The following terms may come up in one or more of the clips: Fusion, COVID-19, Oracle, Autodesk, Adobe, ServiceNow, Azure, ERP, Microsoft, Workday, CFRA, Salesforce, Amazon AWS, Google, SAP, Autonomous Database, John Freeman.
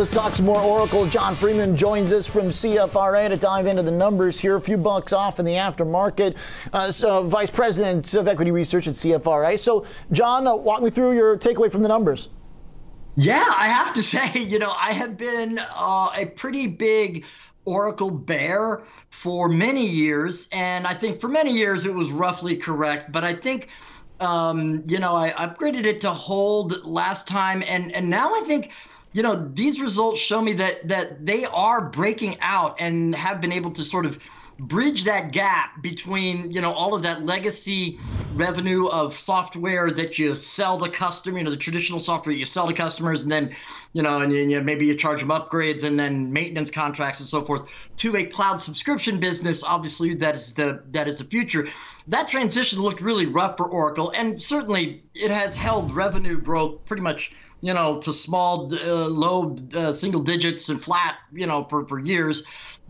Let's talk some more Oracle. John Freeman joins us from CFRA to dive into the numbers here. A few bucks off in the aftermarket. So Vice President of Equity Research at CFRA. So, John, walk me through your takeaway from the numbers. Yeah, I have to say, I have been a pretty big Oracle bear for many years. And I think for many years it was roughly correct. But I think, I upgraded it to hold last time. And now I think, these results show me that they are breaking out and have been able to sort of bridge that gap between, all of that legacy revenue of software that you sell to customer, the traditional software that you sell to customers, and then, and maybe you charge them upgrades and then maintenance contracts and so forth, to a cloud subscription business. Obviously, that is the future. That transition looked really rough for Oracle, and certainly it has held revenue growth pretty much to small, low single digits and flat, for years.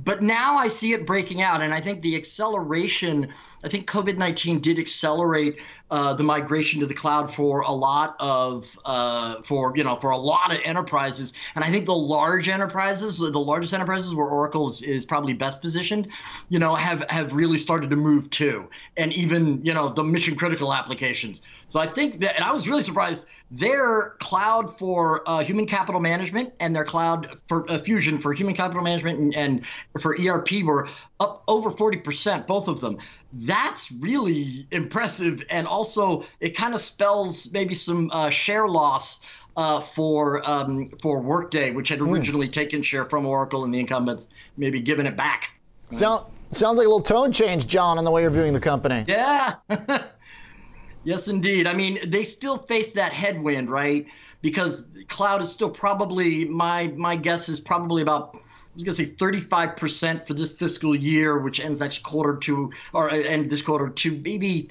But now I see it breaking out. And I think the acceleration, I think COVID-19 did accelerate the migration to the cloud for a lot of, for a lot of enterprises. And I think the largest enterprises where Oracle is probably best positioned, have really started to move too. And even, the mission critical applications. So I think that, and I was really surprised, their cloud for human capital management and their cloud for Fusion for human capital management and for ERP were up over 40%, both of them. That's really impressive. And also, it kind of spells maybe some share loss for Workday, which had originally taken share from Oracle and the incumbents, maybe giving it back. Sounds like a little tone change, John, on the way you're viewing the company. Yeah. Yes, indeed. I mean, they still face that headwind, right? Because cloud is still probably, my guess is probably about, I was going to say 35% for this fiscal year, which ends this quarter to maybe,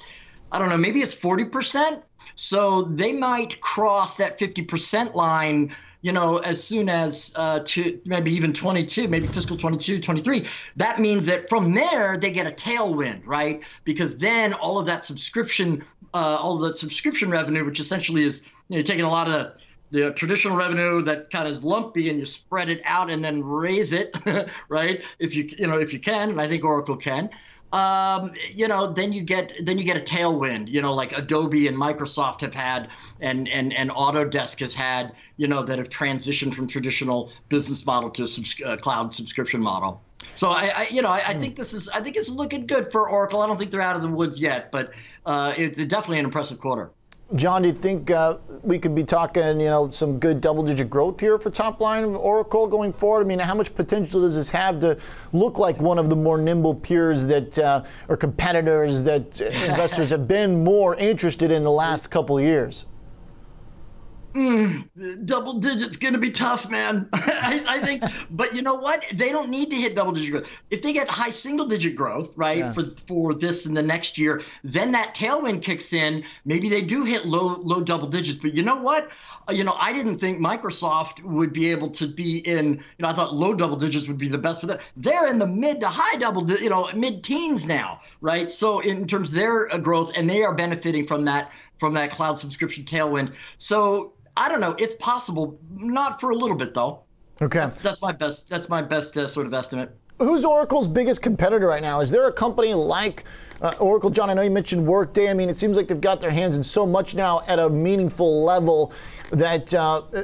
I don't know, maybe it's 40%. So they might cross that 50% line, as soon as to maybe even 22, maybe fiscal 22, 23. That means that from there they get a tailwind, right? Because then all of that subscription revenue, which essentially is taking a lot of the traditional revenue that kind of is lumpy, and you spread it out and then raise it, right? If you can, and I think Oracle can. Then you get a tailwind, like Adobe and Microsoft have had, and Autodesk has had, that have transitioned from traditional business model to cloud subscription model. So I think it's looking good for Oracle. I don't think they're out of the woods yet, but it's definitely an impressive quarter. John, do you think we could be talking, some good double-digit growth here for top line of Oracle going forward? I mean, how much potential does this have to look like one of the more nimble peers that, or competitors that investors have been more interested in the last couple of years? Double digits going to be tough, man. I think, but you know what? They don't need to hit double digit growth. If they get high single digit growth, right, yeah, for this and the next year, then that tailwind kicks in. Maybe they do hit low double digits. But you know what? I didn't think Microsoft would be able to be in. I thought low double digits would be the best for them. They're in the mid to high mid teens now, right? So in terms of their growth, and they are benefiting from that cloud subscription tailwind. So I don't know. It's possible, not for a little bit though. Okay. That's my best sort of estimate. Who's Oracle's biggest competitor right now? Is there a company like Oracle? John, I know you mentioned Workday. I mean, it seems like they've got their hands in so much now at a meaningful level that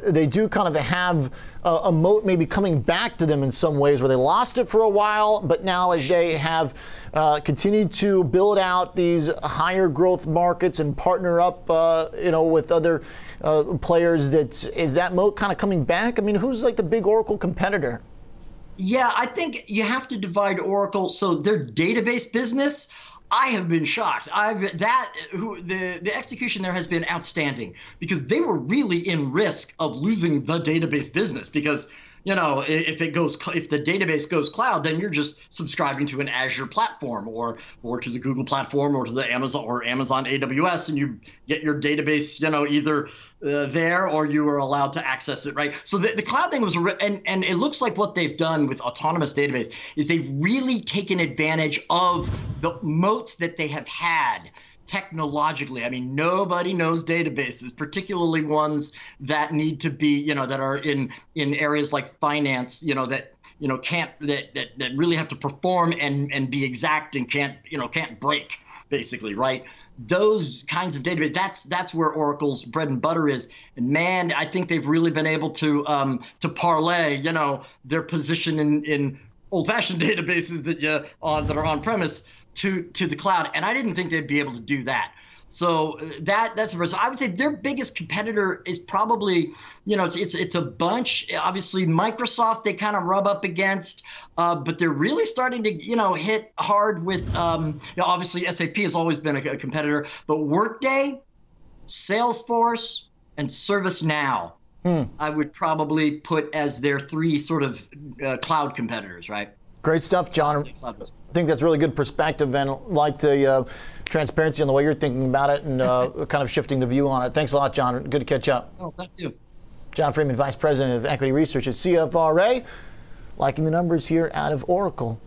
they do kind of have a moat maybe coming back to them in some ways where they lost it for a while, but now as they have continued to build out these higher growth markets and partner up with other players, is that moat kind of coming back? I mean, who's like the big Oracle competitor? Yeah, I think you have to divide Oracle. So their database business, I have been shocked. The execution there has been outstanding because they were really in risk of losing the database business because, if the database goes cloud, then you're just subscribing to an Azure platform or to the Google platform or to the Amazon AWS, and you get your database, either there or you are allowed to access it, right? So the cloud thing was, and it looks like what they've done with Autonomous Database is they've really taken advantage of the moats that they have had technologically. I mean, nobody knows databases, particularly ones that need to be, that are in areas like finance, that really have to perform and be exact and can't break, basically, right? Those kinds of databases, that's where Oracle's bread and butter is. And man, I think they've really been able to parlay, their position in old-fashioned databases that are on-premise to the cloud. And I didn't think they'd be able to do that. So that's the result. I would say their biggest competitor is probably, it's a bunch. Obviously, Microsoft, they kind of rub up against, but they're really starting to, hit hard with, obviously SAP has always been a competitor, but Workday, Salesforce, and ServiceNow, I would probably put as their three sort of cloud competitors, right? Great stuff, John. I think that's really good perspective, and like the transparency on the way you're thinking about it and kind of shifting the view on it. Thanks a lot, John. Good to catch up. Oh, thank you. John Freeman, Vice President of Equity Research at CFRA, liking the numbers here out of Oracle.